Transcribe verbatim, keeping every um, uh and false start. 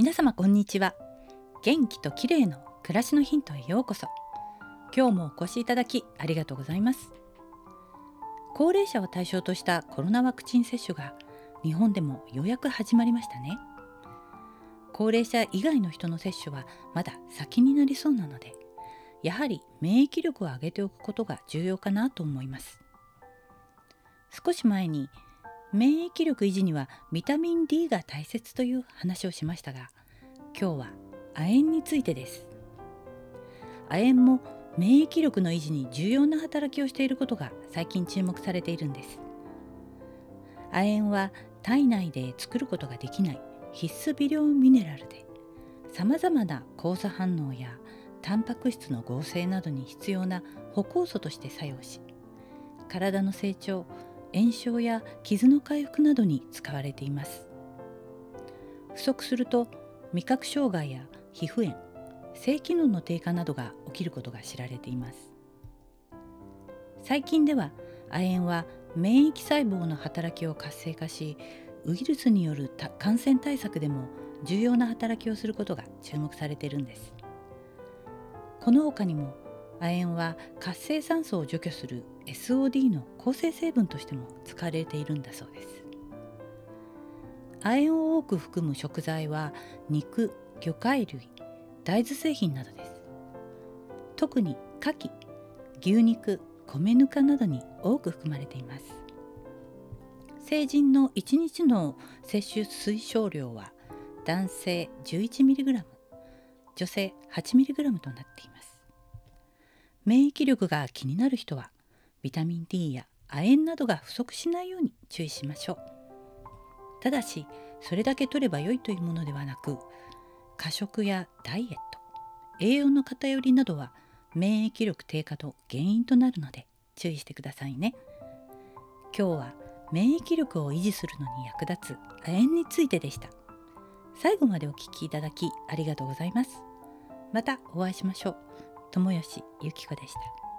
皆様こんにちは。元気と綺麗の暮らしのヒントへようこそ。今日もお越しいただきありがとうございます。高齢者を対象としたコロナワクチン接種が日本でもようやく始まりましたね。高齢者以外の人の接種はまだ先になりそうなので、やはり免疫力を上げておくことが重要かなと思います。少し前に免疫力維持にはビタミン ディー が大切という話をしましたが、今日は亜鉛についてです。亜鉛も免疫力の維持に重要な働きをしていることが最近注目されているんです。亜鉛は体内で作ることができない必須微量ミネラルで、さまざまな交差反応やタンパク質の合成などに必要な補酵素として作用し、体の成長、炎症や傷の回復などに使われています。不足すると味覚障害や皮膚炎、性機能の低下などが起きることが知られています。最近では亜鉛は免疫細胞の働きを活性化し、ウイルスによる感染対策でも重要な働きをすることが注目されているんです。この他にも亜鉛は活性酸素を除去する エスオーディー の構成成分としても使われているんだそうです。亜鉛を多く含む食材は肉、魚介類、大豆製品などです。特に牡蠣、牛肉、米ぬかなどに多く含まれています。成人のいちにちの摂取推奨量は男性 じゅういちミリグラム、女性 はちミリグラム となっています。免疫力が気になる人はビタミン ディー や亜鉛などが不足しないように注意しましょう。ただし、それだけ取れば良いというものではなく、過食やダイエット、栄養の偏りなどは免疫力低下の原因となるので注意してくださいね。今日は免疫力を維持するのに役立つ亜鉛についてでした。最後までお聞きいただきありがとうございます。またお会いしましょう。友吉ゆき子でした。